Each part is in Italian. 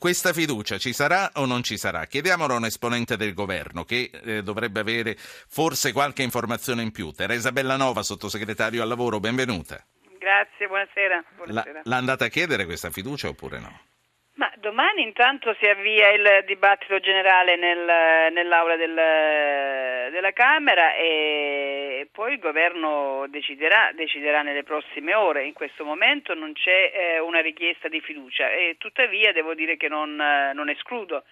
Questa fiducia ci sarà o non ci sarà? Chiediamolo a un esponente del governo che dovrebbe avere forse qualche informazione in più. Teresa Bellanova, sottosegretario al lavoro, benvenuta. Grazie, buonasera. L'ha andata a chiedere questa fiducia oppure no? Ma domani intanto si avvia il dibattito generale nell'aula della Camera e poi il governo deciderà nelle prossime ore. In questo momento non c'è una richiesta di fiducia e tuttavia devo dire che non escludo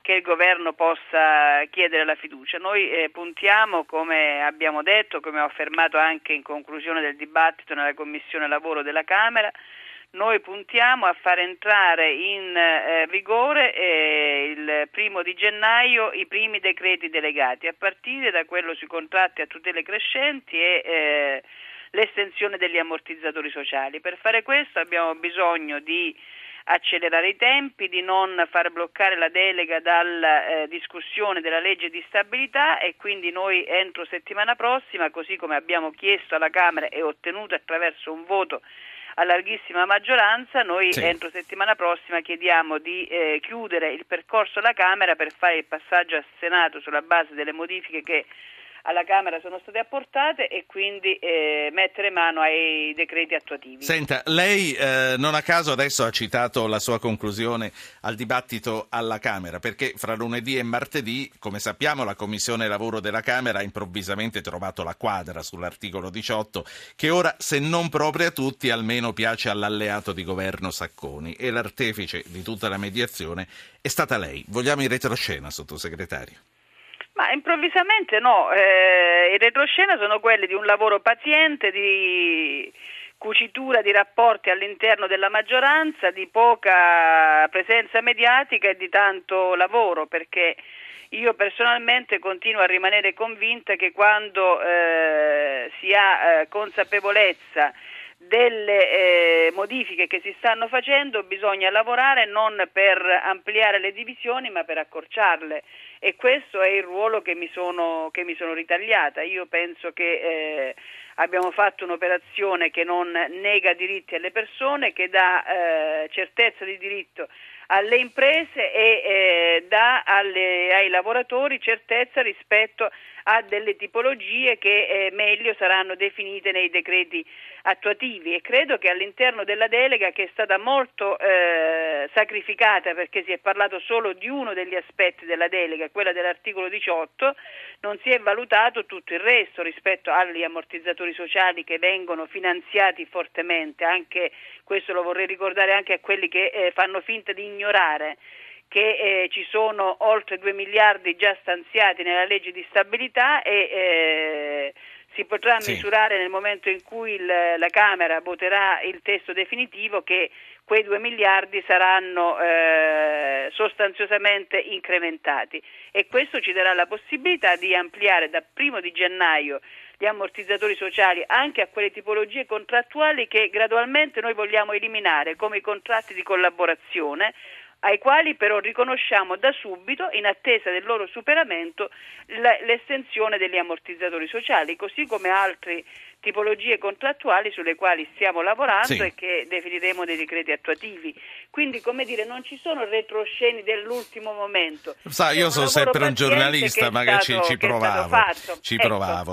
che il governo possa chiedere la fiducia. Noi puntiamo, come abbiamo detto, come ho affermato anche in conclusione del dibattito nella Commissione Lavoro della Camera, noi puntiamo a far entrare in vigore il 1° gennaio i primi decreti delegati, a partire da quello sui contratti a tutele crescenti e l'estensione degli ammortizzatori sociali. Per fare questo abbiamo bisogno di accelerare i tempi, di non far bloccare la delega dalla discussione della legge di stabilità e quindi noi entro settimana prossima, così come abbiamo chiesto alla Camera e ottenuto attraverso un voto a larghissima maggioranza, noi entro settimana prossima chiediamo di chiudere il percorso alla Camera per fare il passaggio al Senato sulla base delle modifiche che alla Camera sono state apportate e quindi mettere mano ai decreti attuativi. Senta, lei non a caso adesso ha citato la sua conclusione al dibattito alla Camera, perché fra lunedì e martedì, come sappiamo, la Commissione Lavoro della Camera ha improvvisamente trovato la quadra sull'articolo 18, che ora, se non proprio a tutti, almeno piace all'alleato di governo Sacconi, e l'artefice di tutta la mediazione è stata lei. Vogliamo in retroscena, sottosegretario? Ma improvvisamente no, i retroscena sono quelli di un lavoro paziente, di cucitura di rapporti all'interno della maggioranza, di poca presenza mediatica e di tanto lavoro, perché io personalmente continuo a rimanere convinta che quando si ha consapevolezza delle modifiche che si stanno facendo bisogna lavorare non per ampliare le divisioni ma per accorciarle, e questo è il ruolo che mi sono ritagliata. Io penso che abbiamo fatto un'operazione che non nega diritti alle persone, che dà certezza di diritto alle imprese e dà ai lavoratori certezza rispetto a delle tipologie che meglio saranno definite nei decreti attuativi, e credo che all'interno della delega, che è stata molto sacrificata perché si è parlato solo di uno degli aspetti della delega, quella dell'articolo 18, non si è valutato tutto il resto rispetto agli ammortizzatori sociali che vengono finanziati fortemente, anche questo lo vorrei ricordare anche a quelli che fanno finta di ignorare che ci sono oltre 2 miliardi già stanziati nella legge di stabilità e si potrà misurare nel momento in cui la Camera voterà il testo definitivo che quei 2 miliardi saranno sostanziosamente incrementati, e questo ci darà la possibilità di ampliare dal 1° gennaio gli ammortizzatori sociali anche a quelle tipologie contrattuali che gradualmente noi vogliamo eliminare, come i contratti di collaborazione, ai quali però riconosciamo da subito, in attesa del loro superamento, l'estensione degli ammortizzatori sociali, così come altre tipologie contrattuali sulle quali stiamo lavorando e che definiremo dei decreti attuativi. Quindi, come dire, non ci sono retrosceni dell'ultimo momento. Sa, io sono sempre un giornalista, magari ci provavo.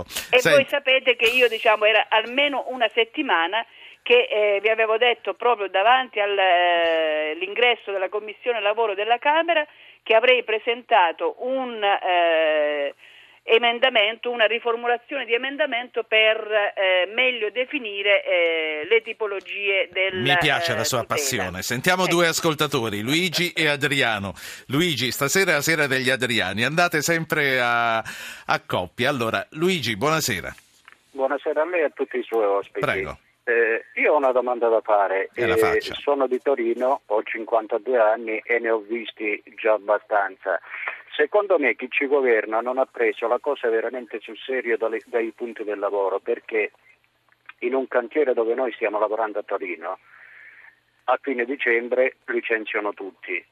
Ecco. E voi sapete che io, era almeno una settimana che vi avevo detto proprio davanti all'ingresso della Commissione Lavoro della Camera che avrei presentato un emendamento, una riformulazione di emendamento per meglio definire le tipologie del Mi piace la sua tutela. Passione. Sentiamo due ascoltatori, Luigi e Adriano. Luigi, stasera è la sera degli Adriani, andate sempre a coppia. Allora, Luigi, buonasera. Buonasera a lei e a tutti i suoi ospiti. Prego. Io ho una domanda da fare, sono di Torino, ho 52 anni e ne ho visti già abbastanza. Secondo me chi ci governa non ha preso la cosa veramente sul serio dai punti del lavoro, perché in un cantiere dove noi stiamo lavorando a Torino a fine dicembre licenziano tutti,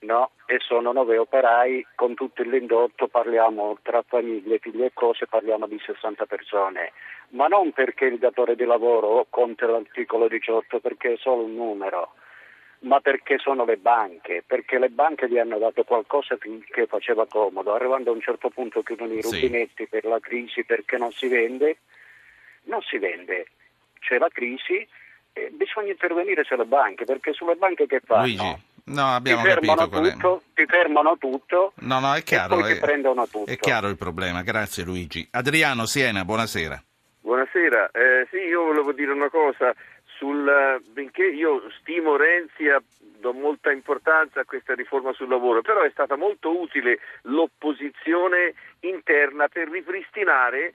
no? E sono 9 operai con tutto l'indotto, parliamo tra famiglie, figli e cose, parliamo di 60 persone. Ma non perché il datore di lavoro conta l'articolo 18, perché è solo un numero, ma perché sono le banche, perché le banche gli hanno dato qualcosa che faceva comodo, arrivando a un certo punto chiudono i rubinetti per la crisi, perché non si vende, c'è la crisi e bisogna intervenire sulle banche, perché sulle banche che fanno? Luigi. No, abbiamo capito qual è. Ti fermano tutto. No, è chiaro, e poi ti prendono tutto. È chiaro il problema. Grazie Luigi. Adriano, Siena, buonasera. Buonasera. Sì, io volevo dire una cosa benché io stimo Renzi, do molta importanza a questa riforma sul lavoro, però è stata molto utile l'opposizione interna per ripristinare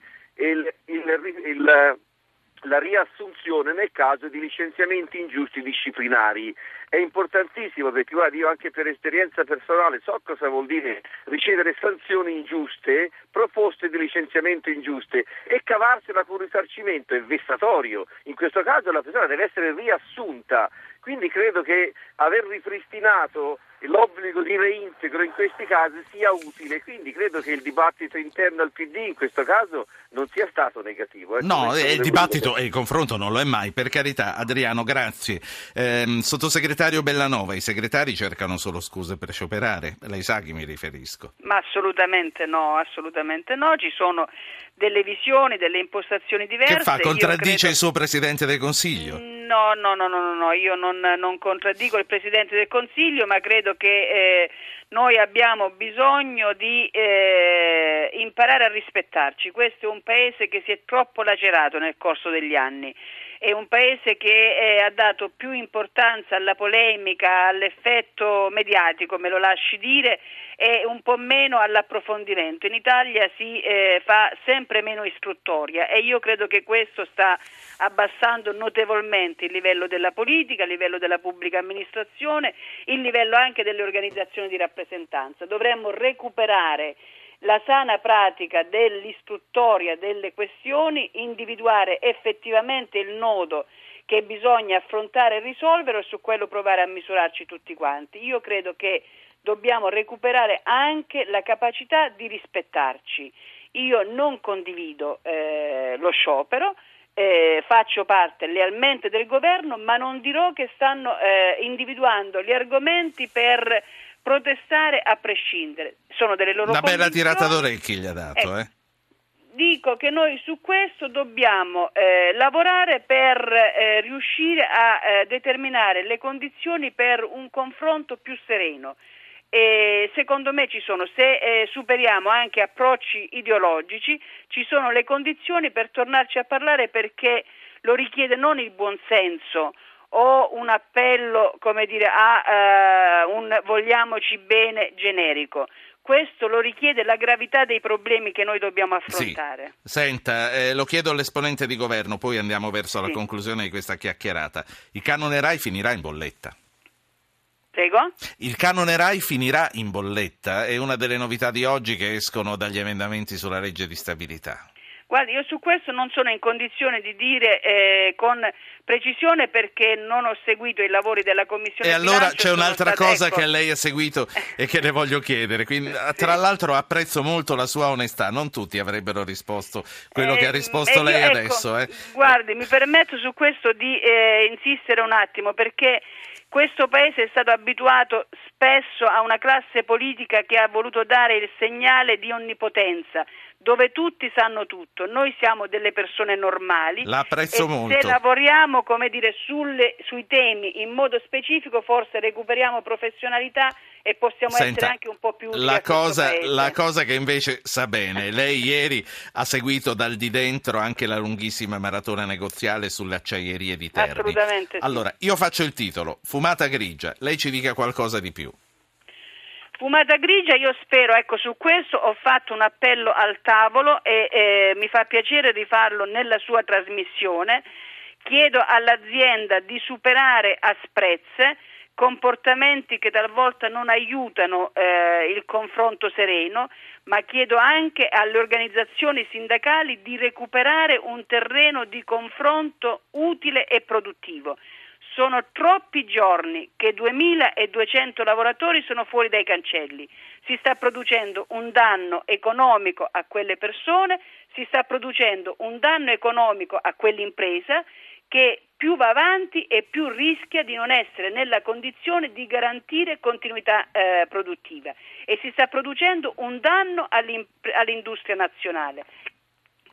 la riassunzione nel caso di licenziamenti ingiusti disciplinari. È importantissimo, perché guarda, io anche per esperienza personale so cosa vuol dire ricevere sanzioni ingiuste, proposte di licenziamento ingiuste, e cavarsela con risarcimento è vessatorio. In questo caso la persona deve essere riassunta, quindi credo che aver ripristinato l'obbligo di reintegro in questi casi sia utile, quindi credo che il dibattito interno al PD in questo caso non sia stato negativo. No, il dibattito e il confronto non lo è mai, per carità. Adriano, grazie. Sottosegretario Bellanova, i segretari cercano solo scuse per scioperare, lei sa a chi mi riferisco. Ma assolutamente no, ci sono delle visioni, delle impostazioni diverse. Che fa, contraddice il suo Presidente del Consiglio? No, io non contraddico il Presidente del Consiglio, ma credo che noi abbiamo bisogno di imparare a rispettarci. Questo è un paese che si è troppo lacerato nel corso degli anni, è un paese che ha dato più importanza alla polemica, all'effetto mediatico, me lo lasci dire, e un po' meno all'approfondimento. In Italia si fa sempre meno istruttoria, e io credo che questo sta abbassando notevolmente il livello della politica, il livello della pubblica amministrazione, il livello anche delle organizzazioni di rappresentanza. Dovremmo recuperare la sana pratica dell'istruttoria delle questioni, individuare effettivamente il nodo che bisogna affrontare e risolvere, e su quello provare a misurarci tutti quanti. Io credo che dobbiamo recuperare anche la capacità di rispettarci. Io non condivido lo sciopero, faccio parte lealmente del governo, ma non dirò che stanno individuando gli argomenti per protestare a prescindere. Sono delle loro una bella tirata d'orecchi gli ha dato. Dico che noi su questo dobbiamo lavorare per riuscire a determinare le condizioni per un confronto più sereno. E secondo me ci sono, se superiamo anche approcci ideologici, ci sono le condizioni per tornarci a parlare, perché lo richiede non il buonsenso o un appello, a un vogliamoci bene generico. Questo lo richiede la gravità dei problemi che noi dobbiamo affrontare. Sì. Senta, lo chiedo all'esponente di governo, poi andiamo verso la conclusione di questa chiacchierata. Il canone RAI finirà in bolletta. Prego? Il canone RAI finirà in bolletta, è una delle novità di oggi che escono dagli emendamenti sulla legge di stabilità. Guardi, io su questo non sono in condizione di dire con precisione, perché non ho seguito i lavori della Commissione. E allora c'è un'altra cosa che lei ha seguito e che le voglio chiedere. Quindi, tra l'altro apprezzo molto la sua onestà, non tutti avrebbero risposto quello che ha risposto lei adesso. Guardi, mi permetto su questo di insistere un attimo, perché questo Paese è stato abituato spesso a una classe politica che ha voluto dare il segnale di onnipotenza, dove tutti sanno tutto. Noi siamo delle persone normali, l'apprezzo molto. Se lavoriamo sui temi in modo specifico, forse recuperiamo professionalità e possiamo essere anche un po' più utili a questo Paese. La cosa che invece sa bene, lei ieri ha seguito dal di dentro anche la lunghissima maratona negoziale sulle acciaierie di Terni. Assolutamente sì. Allora, io faccio il titolo, fumata grigia, lei ci dica qualcosa di più. Fumata grigia, io spero, su questo ho fatto un appello al tavolo e mi fa piacere rifarlo nella sua trasmissione. Chiedo all'azienda di superare a sprezze comportamenti che talvolta non aiutano il confronto sereno, ma chiedo anche alle organizzazioni sindacali di recuperare un terreno di confronto utile e produttivo. Sono troppi giorni che 2.200 lavoratori sono fuori dai cancelli. Si sta producendo un danno economico a quelle persone, si sta producendo un danno economico a quell'impresa, che più va avanti e più rischia di non essere nella condizione di garantire continuità produttiva, e si sta producendo un danno all'industria nazionale.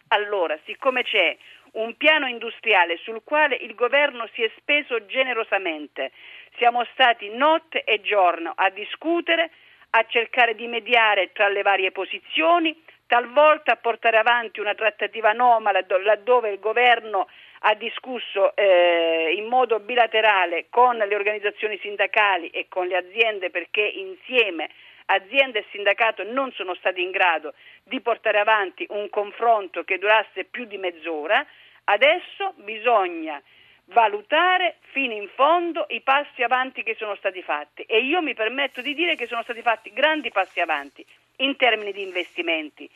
Allora, siccome c'è un piano industriale sul quale il governo si è speso generosamente, siamo stati notte e giorno a discutere, a cercare di mediare tra le varie posizioni, talvolta a portare avanti una trattativa anomala laddove il governo ha discusso in modo bilaterale con le organizzazioni sindacali e con le aziende, perché insieme azienda e sindacato non sono stati in grado di portare avanti un confronto che durasse più di mezz'ora. Adesso bisogna valutare fino in fondo i passi avanti che sono stati fatti, e io mi permetto di dire che sono stati fatti grandi passi avanti in termini di investimenti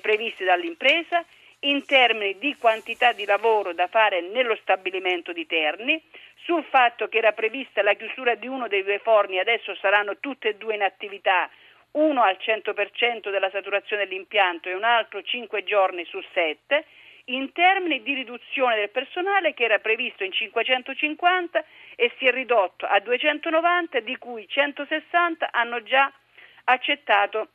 previsti dall'impresa, in termini di quantità di lavoro da fare nello stabilimento di Terni, sul fatto che era prevista la chiusura di uno dei due forni, adesso saranno tutte e due in attività, uno al 100% della saturazione dell'impianto e un altro 5 giorni su 7, in termini di riduzione del personale che era previsto in 550 e si è ridotto a 290, di cui 160 hanno già accettato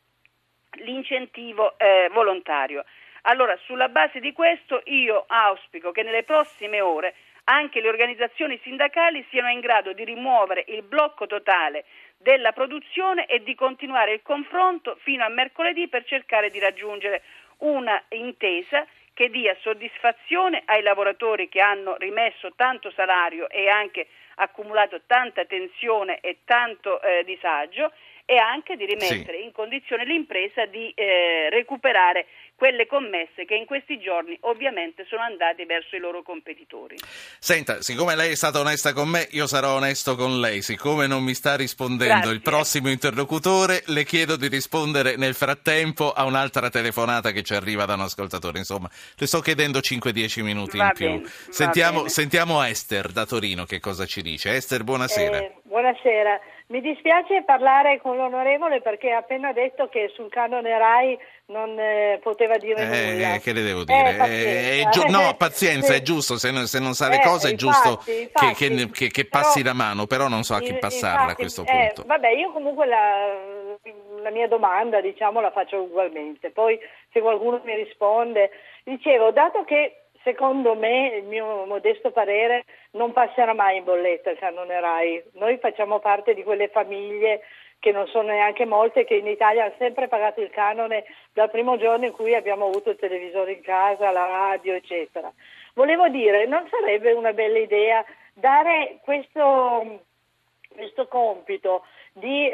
l'incentivo volontario. Allora, sulla base di questo io auspico che nelle prossime ore anche le organizzazioni sindacali siano in grado di rimuovere il blocco totale della produzione e di continuare il confronto fino a mercoledì per cercare di raggiungere una intesa che dia soddisfazione ai lavoratori che hanno rimesso tanto salario e anche accumulato tanta tensione e tanto disagio, e anche di rimettere in condizione l'impresa di recuperare quelle commesse che in questi giorni ovviamente sono andate verso i loro competitori. Senta, siccome lei è stata onesta con me, io sarò onesto con lei. Siccome non mi sta rispondendo il prossimo interlocutore, le chiedo di rispondere nel frattempo a un'altra telefonata che ci arriva da un ascoltatore. Insomma, le sto chiedendo 5-10 minuti in più. Sentiamo Esther da Torino che cosa ci dice. Esther, buonasera. Buonasera. Mi dispiace parlare con l'onorevole perché ha appena detto che sul canone RAI non poteva dire nulla. Che le devo dire? Pazienza, è giusto, se non sa le cose è giusto che passi la mano, però non so a chi passarla a questo punto. Vabbè, io comunque la mia domanda, la faccio ugualmente, poi se qualcuno mi risponde. Dicevo, dato che secondo me, il mio modesto parere, non passerà mai in bolletta il canone RAI. Noi facciamo parte di quelle famiglie che non sono neanche molte, che in Italia hanno sempre pagato il canone dal primo giorno in cui abbiamo avuto il televisore in casa, la radio, eccetera. Volevo dire, non sarebbe una bella idea dare questo compito di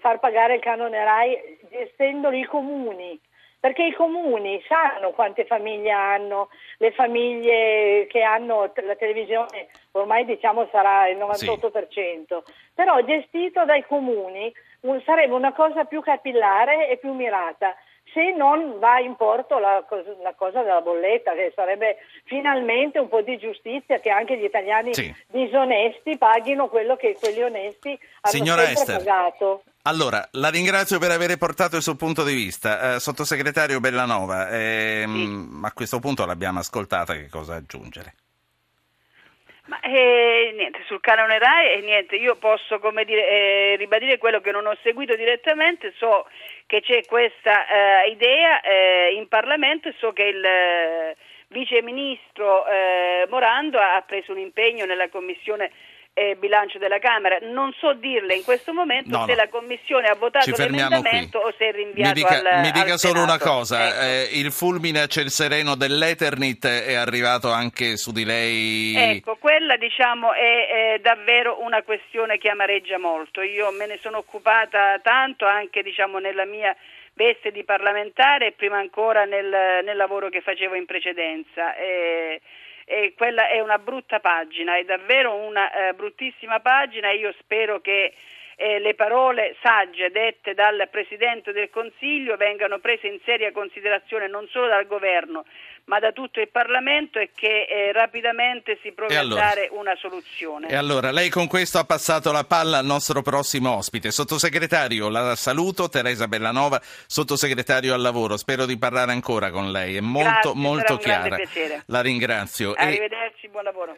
far pagare il canone RAI gestendoli i comuni? Perché i comuni sanno quante famiglie hanno, le famiglie che hanno la televisione ormai sarà il 98%, però gestito dai comuni sarebbe una cosa più capillare e più mirata, se non va in porto la cosa della bolletta, che sarebbe finalmente un po' di giustizia, che anche gli italiani disonesti paghino quello che quelli onesti hanno sempre pagato. Allora, la ringrazio per aver portato il suo punto di vista. Sottosegretario Bellanova, a questo punto l'abbiamo ascoltata, che cosa aggiungere? Niente, sul canone RAI io posso ribadire quello che non ho seguito direttamente. So che c'è questa idea in Parlamento, e so che il vice ministro Morando ha preso un impegno nella commissione bilancio della Camera. Non so dirle in questo momento se la Commissione ha votato l'emendamento o se è rinviato al Senato. Solo una cosa, il fulmine a ciel sereno dell'Eternit è arrivato anche su di lei. Ecco, quella è davvero una questione che amareggia molto. Io me ne sono occupata tanto anche nella mia veste di parlamentare e prima ancora nel lavoro che facevo in precedenza. E quella è una brutta pagina, è davvero una bruttissima pagina. Io spero che le parole sagge dette dal Presidente del Consiglio vengano prese in seria considerazione non solo dal Governo ma da tutto il Parlamento, e che rapidamente si provi a dare una soluzione. E allora, lei con questo ha passato la palla al nostro prossimo ospite. Sottosegretario, la saluto, Teresa Bellanova, sottosegretario al lavoro. Spero di parlare ancora con lei, è molto chiara. La ringrazio. Arrivederci, buon lavoro.